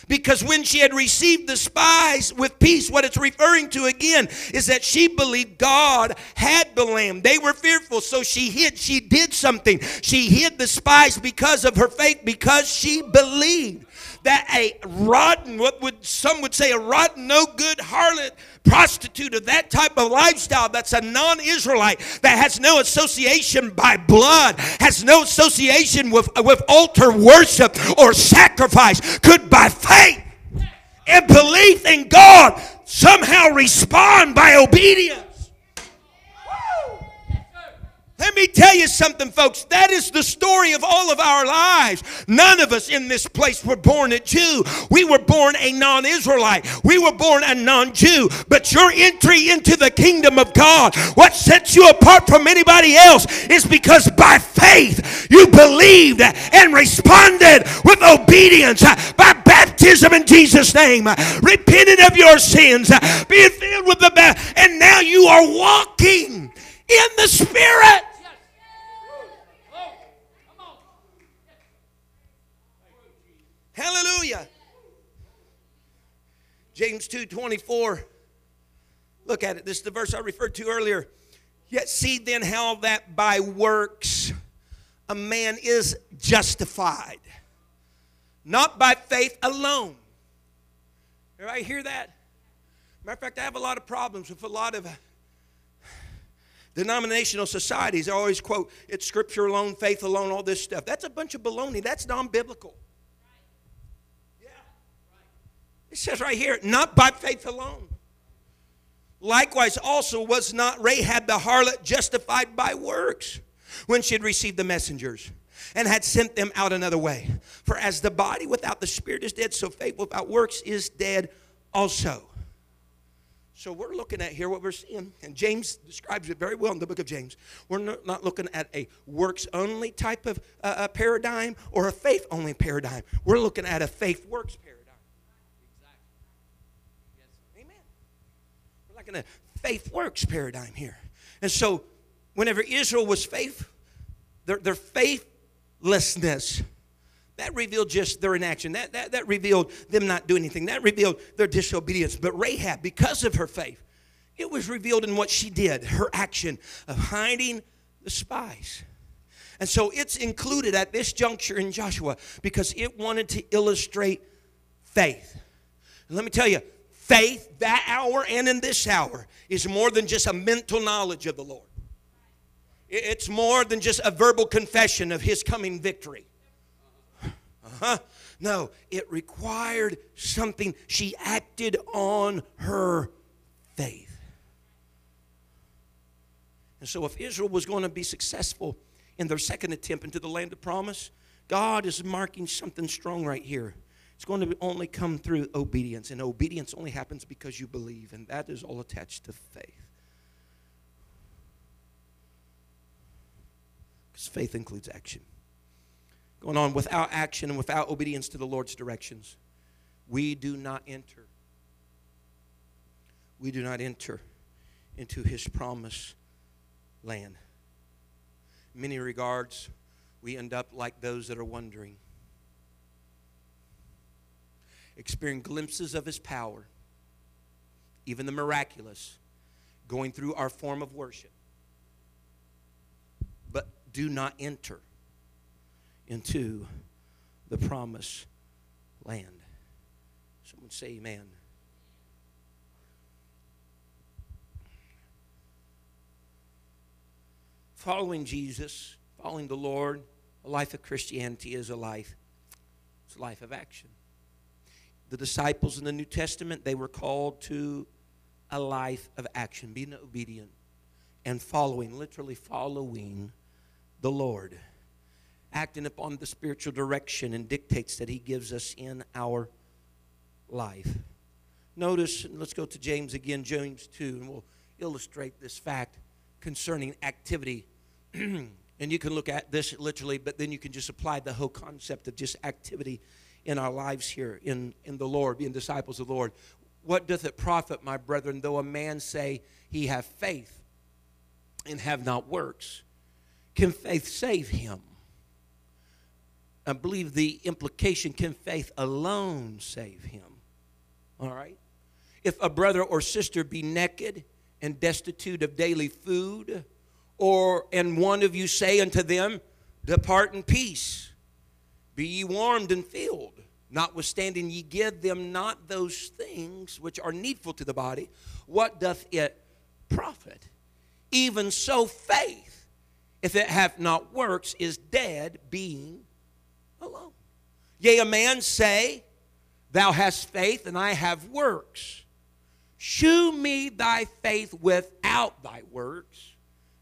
Because when she had received the spies with peace, what it's referring to again is that she believed God had the lamb. They were fearful, so she hid. She did something. She hid the spies because of her faith, because she believed that a rotten, a rotten, no good harlot prostitute of that type of lifestyle, that's a non-Israelite, that has no association by blood, has no association with altar worship or sacrifice, could by faith and belief in God somehow respond by obedience. Woo! Let me tell you something, folks. That is the story of all of our lives. None of us in this place were born a Jew. We were born a non-Israelite. We were born a non-Jew. But your entry into the kingdom of God, what sets you apart from anybody else, is because by faith you believed and responded with obedience by baptism in Jesus' name, repented of your sins, being filled with the baptism, and now you are walking in the Spirit. Hallelujah. James 2:24. Look at it. This is the verse I referred to earlier. Yet see then how that by works a man is justified, not by faith alone. Everybody hear that? Matter of fact, I have a lot of problems with a lot of denominational societies. I always quote, it's scripture alone, faith alone, all this stuff. That's a bunch of baloney. That's non-biblical. Yeah. It says right here, not by faith alone. Likewise also was not Rahab the harlot justified by works when she had received the messengers and had sent them out another way. For as the body without the spirit is dead, so faith without works is dead also. So we're looking at here what we're seeing, and James describes it very well in the book of James. We're not looking at a works-only type of paradigm or a faith-only paradigm. We're looking at a faith-works paradigm. Exactly. Yes. Amen. We're looking at a faith-works paradigm here. And so whenever Israel was faith, their faithlessness, that revealed just their inaction. That revealed them not doing anything. That revealed their disobedience. But Rahab, because of her faith, it was revealed in what she did, her action of hiding the spies. And so it's included at this juncture in Joshua because it wanted to illustrate faith. And let me tell you, faith that hour and in this hour is more than just a mental knowledge of the Lord. It's more than just a verbal confession of his coming victory. No, it required something. She acted on her faith. And so if Israel was going to be successful in their second attempt into the land of promise, God is marking something strong right here. It's going to only come through obedience, and obedience only happens because you believe, and that is all attached to faith. Because faith includes action. going on without action and without obedience to the Lord's directions, we do not enter. We do not enter into His promised land. In many regards, we end up like those that are wandering, experiencing glimpses of His power, even the miraculous, going through our form of worship, but do not enter into the promised land. Someone say amen. Following Jesus, following the Lord, a life of Christianity is a life. It's a life of action. The disciples in the New Testament, they were called to a life of action, being obedient and following, literally following the Lord, acting upon the spiritual direction and dictates that He gives us in our life. Notice, and let's go to James again, James 2, and we'll illustrate this fact concerning activity. And you can look at this literally, but then you can just apply the whole concept of just activity in our lives here, in the Lord, being disciples of the Lord. What doth it profit, my brethren, though a man say he have faith and have not works? Can faith save him? I believe the implication, can faith alone save him? All right? If a brother or sister be naked and destitute of daily food, and one of you say unto them, depart in peace, be ye warmed and filled, notwithstanding ye give them not those things which are needful to the body, what doth it profit? Even so faith, if it hath not works, is dead, being alone. Yea, a man say, thou hast faith, and I have works. Shew me thy faith without thy works,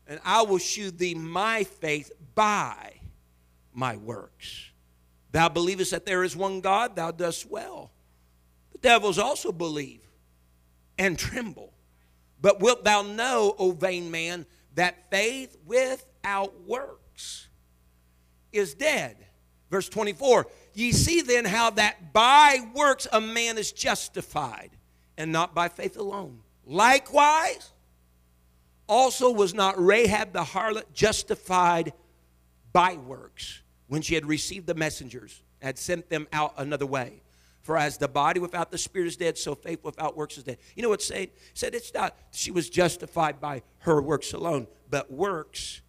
and I will shew thee my faith by my works. Thou believest that there is one God, thou dost well. The devils also believe and tremble. But wilt thou know, O vain man, that faith without works is dead? Verse 24, ye see then how that by works a man is justified, and not by faith alone. Likewise, also was not Rahab the harlot justified by works, when she had received the messengers, had sent them out another way? For as the body without the spirit is dead, so faith without works is dead. You know what it's saying? It said it's not she was justified by her works alone, but works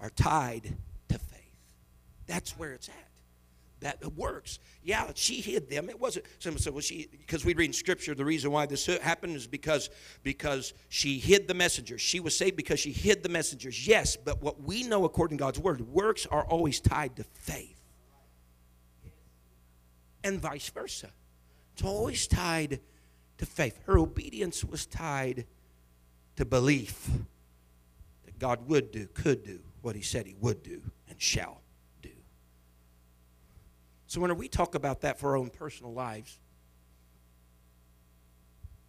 are tied to faith. That's where it's at. That works. Yeah, she hid them. It wasn't. Someone said, well, she, because we read in Scripture, the reason why this happened is because she hid the messengers. She was saved because she hid the messengers. Yes, but what we know according to God's word, works are always tied to faith. And vice versa. It's always tied to faith. Her obedience was tied to belief that God would do, could do what He said He would do and shall. So when we talk about that for our own personal lives,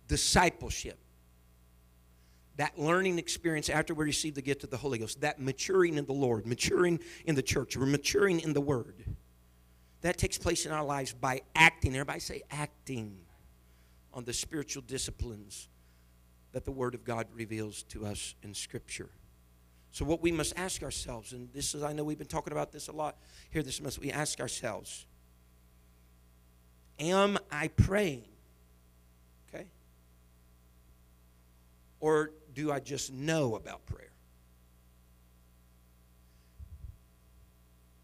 discipleship, that learning experience after we receive the gift of the Holy Ghost, that maturing in the Lord, maturing in the church, we're maturing in the Word, that takes place in our lives by acting. Everybody say acting on the spiritual disciplines that the Word of God reveals to us in Scripture. So what we must ask ourselves, and this is, I know we've been talking about this a lot here this month, we ask ourselves, am I praying? Okay? Or do I just know about prayer?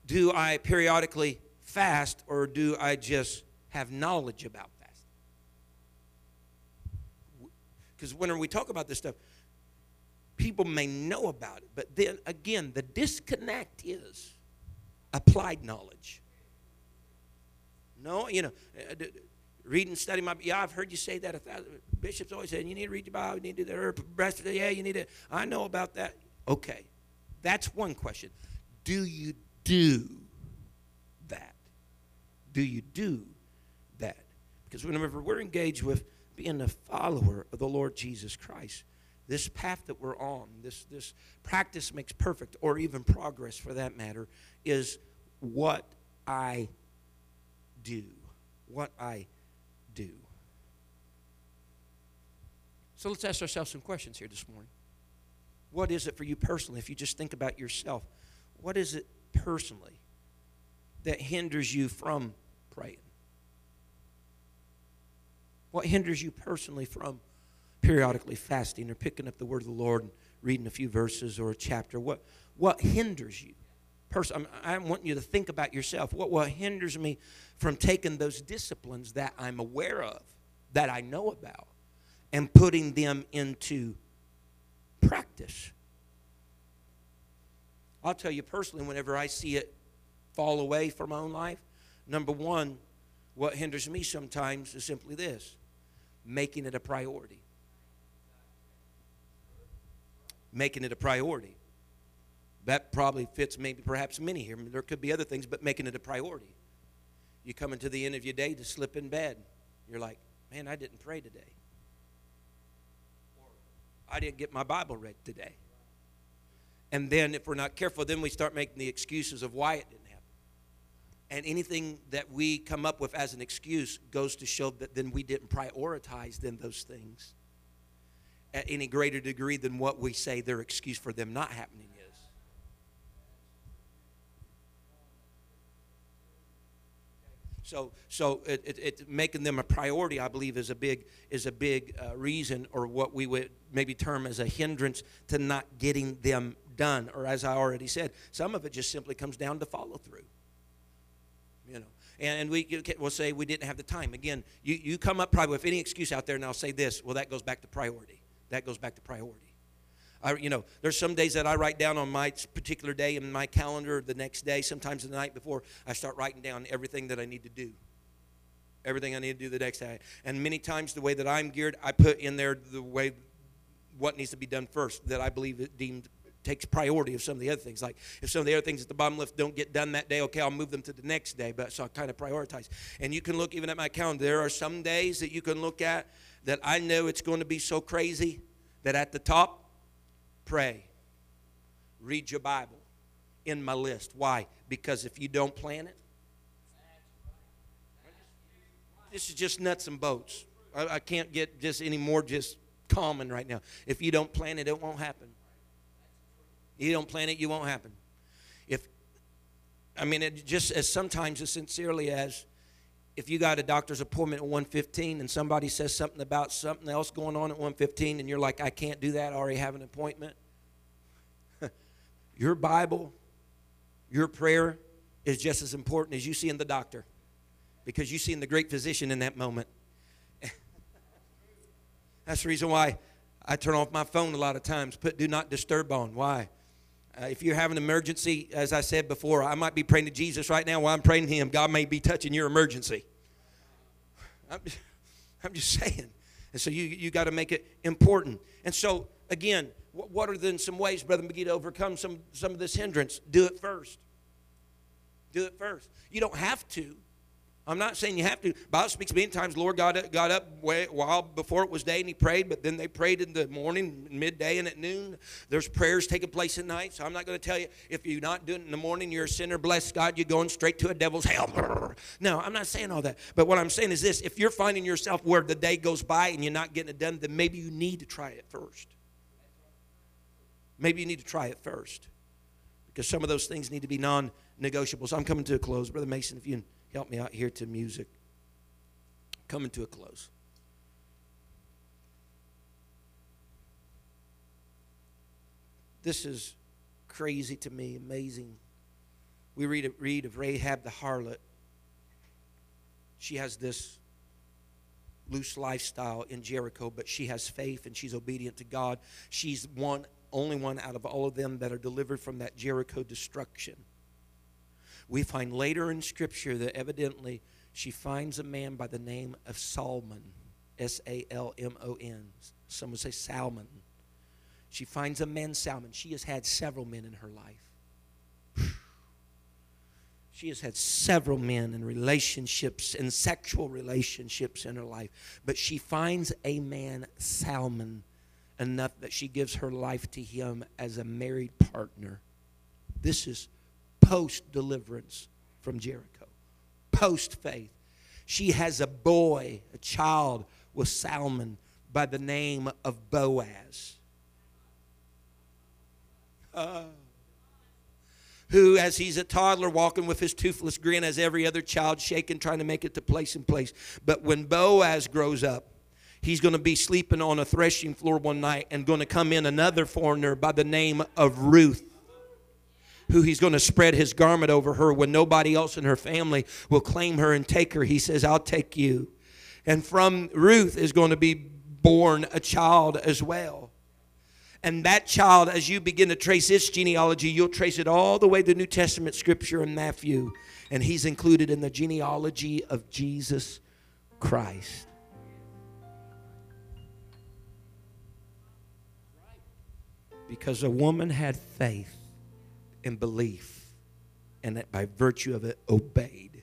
Do I periodically fast, or do I just have knowledge about fasting? Because when we talk about this stuff, people may know about it, but then again, the disconnect is applied knowledge. No, you know, read and study my Bible. Yeah, I've heard you say that. 1,000 bishops always say, you need to read your Bible, you need to do that. Or pastor, yeah, you need to. I know about that. Okay, that's one question. Do you do that? Do you do that? Because whenever we're engaged with being a follower of the Lord Jesus Christ, this path that we're on, this practice makes perfect, or even progress for that matter, is what I do. What I do. So let's ask ourselves some questions here this morning. What is it for you personally, if you just think about yourself? What is it personally that hinders you from praying? What hinders you personally from periodically fasting or picking up the word of the Lord and reading a few verses or a chapter? What hinders you? I want you to think about yourself. What hinders me from taking those disciplines that I'm aware of, that I know about, and putting them into practice? I'll tell you personally, whenever I see it fall away from my own life, number one, what hinders me sometimes is simply this: making it a priority. Making it a priority. That probably fits maybe perhaps many here. There could be other things, but making it a priority. You come into the end of your day to slip in bed. You're like, man, I didn't pray today. Or I didn't get my Bible read today. And then if we're not careful, then we start making the excuses of why it didn't happen. And anything that we come up with as an excuse goes to show that then we didn't prioritize then those things at any greater degree than what we say their excuse for them not happening is. So making them a priority, I believe, is a big reason, or what we would maybe term as a hindrance to not getting them done. Or as I already said, some of it just simply comes down to follow through. You know, and we'll say we didn't have the time. Again, you come up probably with any excuse out there, and I'll say this: well, that goes back to priority. That goes back to priority. There's some days that I write down on my particular day in my calendar, the next day, sometimes the night before, I start writing down everything that I need to do. Everything I need to do the next day. And many times the way that I'm geared, I put in there the way what needs to be done first, that I believe it deemed takes priority of some of the other things. Like if some of the other things at the bottom left don't get done that day, okay, I'll move them to the next day. But so I kind of prioritize. And you can look even at my calendar. There are some days that you can look at that I know it's going to be so crazy that at the top, pray, read your Bible, in my list. Why? Because if you don't plan it, this is just nuts and bolts. I can't get just any more just common right now. If you don't plan it, it won't happen. You don't plan it, you won't happen. It just as sometimes as sincerely as if you got a doctor's appointment at 1:15 and somebody says something about something else going on at 1:15 and you're like, I can't do that, I already have an appointment. Your Bible, your prayer is just as important as you seeing the doctor, because you seeing the great physician in that moment. That's the reason why I turn off my phone a lot of times, put do not disturb on. Why? If you have an emergency, as I said before, I might be praying to Jesus right now while I'm praying to him. God may be touching your emergency. I'm just saying. And so you got to make it important. And so, again, what are then some ways, Brother McGee, to overcome some of this hindrance? Do it first. Do it first. You don't have to. I'm not saying you have to. The Bible speaks many times. Lord got up while before it was day, and he prayed, but then they prayed in the morning, midday, and at noon. There's prayers taking place at night, so I'm not going to tell you if you're not doing it in the morning, you're a sinner. Bless God, you're going straight to a devil's hell. No, I'm not saying all that. But what I'm saying is this: if you're finding yourself where the day goes by and you're not getting it done, then maybe you need to try it first. Maybe you need to try it first, because some of those things need to be non-negotiables. So I'm coming to a close. Brother Mason, if you help me out here to music. Coming to a close. This is crazy to me, amazing. We read of Rahab the harlot. She has this loose lifestyle in Jericho, but she has faith and she's obedient to God. She's only one out of all of them that are delivered from that Jericho destruction. We find later in Scripture that evidently she finds a man by the name of Salmon, S-A-L-M-O-N. Some would say Salmon. She finds a man, Salmon. She has had several men in her life. She has had several men in relationships, in sexual relationships in her life. But she finds a man, Salmon, enough that she gives her life to him as a married partner. This is post-deliverance from Jericho. Post-faith. She has a boy, a child with Salmon by the name of Boaz. Who, as he's a toddler walking with his toothless grin, as every other child, shaking, trying to make it to place in place. But when Boaz grows up, he's going to be sleeping on a threshing floor one night and going to come in another foreigner by the name of Ruth, who he's going to spread his garment over her when nobody else in her family will claim her and take her. He says, I'll take you. And from Ruth is going to be born a child as well. And that child, as you begin to trace its genealogy, you'll trace it all the way to New Testament scripture in Matthew. And he's included in the genealogy of Jesus Christ. Because a woman had faith and belief, and that by virtue of it obeyed.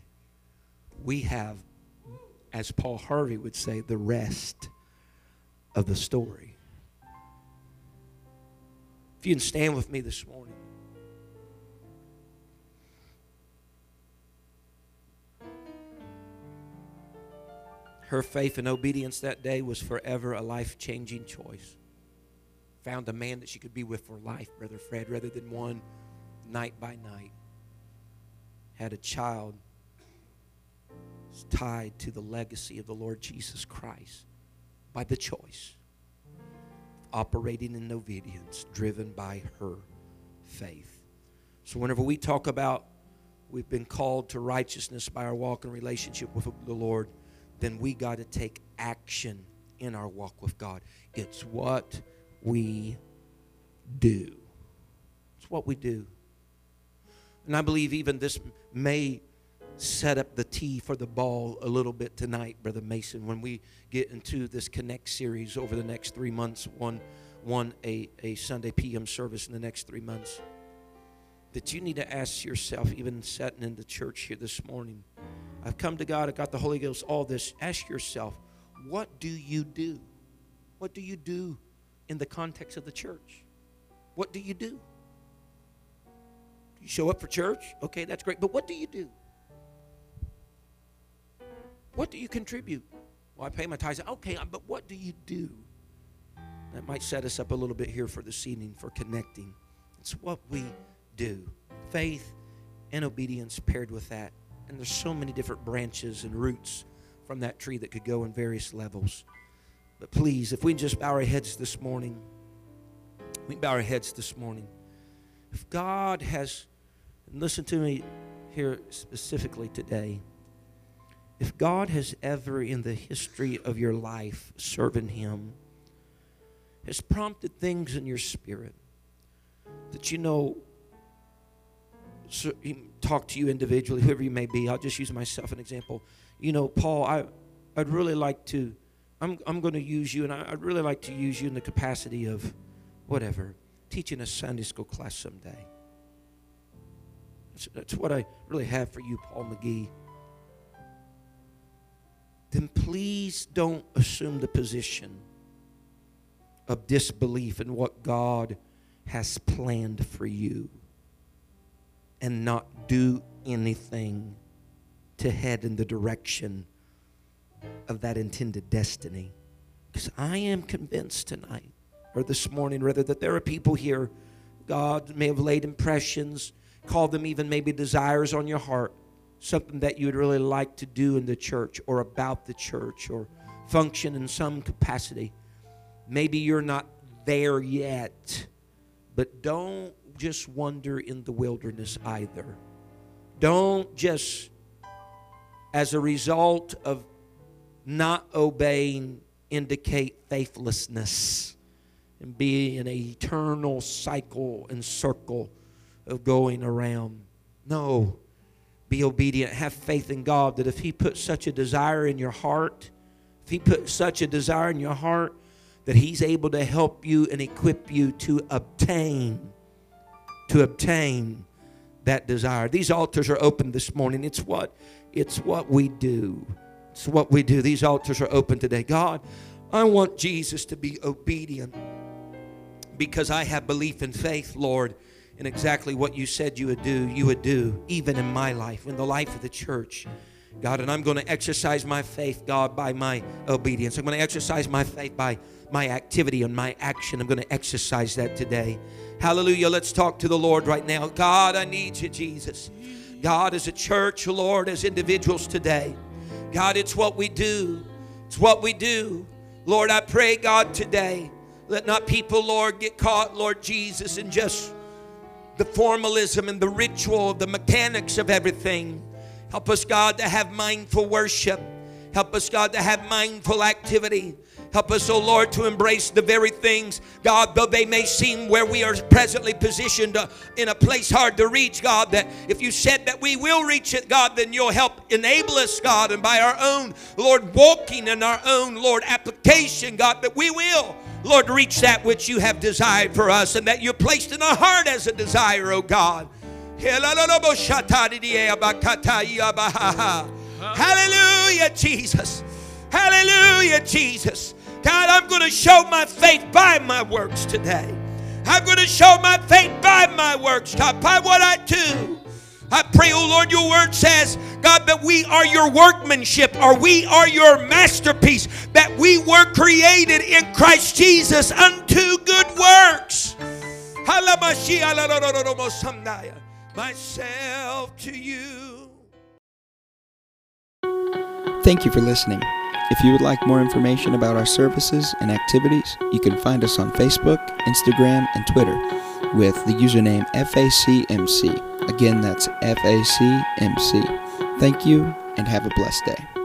We have, as Paul Harvey would say, the rest of the story. If you can stand with me this morning. Her faith and obedience that day was forever a life-changing choice. Found a man that she could be with for life, Brother Fred, rather than one night by night. Had a child tied to the legacy of the Lord Jesus Christ by the choice, operating in obedience, driven by her faith. So whenever we talk about we've been called to righteousness by our walk and relationship with the Lord, then we got to take action in our walk with God. It's what we do. It's what we do. And I believe even this may set up the tee for the ball a little bit tonight, Brother Mason, when we get into this Connect series over the next 3 months, a Sunday p.m. service in the next 3 months, that you need to ask yourself, even sitting in the church here this morning, I've come to God, I've got the Holy Ghost, all this. Ask yourself, what do you do? What do you do in the context of the church? What do you do? You show up for church? Okay, that's great. But what do you do? What do you contribute? Well, I pay my tithes. Okay, but what do you do? That might set us up a little bit here for this evening, for connecting. It's what we do. Faith and obedience paired with that. And there's so many different branches and roots from that tree that could go in various levels. But please, if we just bow our heads this morning. We bow our heads this morning. If God has, and listen to me here specifically today, if God has ever in the history of your life serving Him has prompted things in your spirit that you know, so He talked to you individually, whoever you may be. I'll just use myself as an example. You know, Paul, I'd really like to, I'm going to use you, and I'd really like to use you in the capacity of whatever, teaching a Sunday school class someday. That's what I really have for you, Paul McGee. Then please don't assume the position of disbelief in what God has planned for you and not do anything to head in the direction of that intended destiny. Because I am convinced tonight, or this morning rather, that there are people here, God may have laid impressions, called them even maybe desires on your heart, something that you would really like to do in the church or about the church or function in some capacity. Maybe you're not there yet, but don't just wander in the wilderness either. Don't just, as a result of not obeying, indicate faithlessness and be in an eternal cycle and circle of going around. No. Be obedient. Have faith in God that if He put such a desire in your heart, if He put such a desire in your heart, that He's able to help you and equip you to obtain that desire. These altars are open this morning. It's what we do. It's what we do. These altars are open today. God, I want Jesus to be obedient because I have belief and faith, Lord. And exactly what you said you would do, even in my life, in the life of the church, God. And I'm going to exercise my faith, God, by my obedience. I'm going to exercise my faith by my activity and my action. I'm going to exercise that today. Hallelujah. Let's talk to the Lord right now. God, I need you, Jesus. God, as a church, Lord, as individuals today, God, it's what we do. It's what we do. Lord, I pray, God, today, let not people, Lord, get caught, Lord Jesus, in just the formalism and the ritual, the mechanics of everything. Help us, God, to have mindful worship. Help us, God, to have mindful activity. Help us, oh Lord, to embrace the very things, God, though they may seem where we are presently positioned in a place hard to reach, God, that if you said that we will reach it, God, then you'll help enable us, God, and by our own, Lord, walking in our own, Lord, application, God, that we will, Lord, reach that which you have desired for us and that you placed in our heart as a desire, oh God. Hallelujah, Jesus. Hallelujah, Jesus. God, I'm going to show my faith by my works today. I'm going to show my faith by my works, God, by what I do. I pray, oh Lord, your word says, God, that we are your workmanship, or we are your masterpiece, that we were created in Christ Jesus unto good works. Myself to you. Thank you for listening. If you would like more information about our services and activities, you can find us on Facebook, Instagram, and Twitter with the username FACMC. Again, that's FACMC. Thank you, and have a blessed day.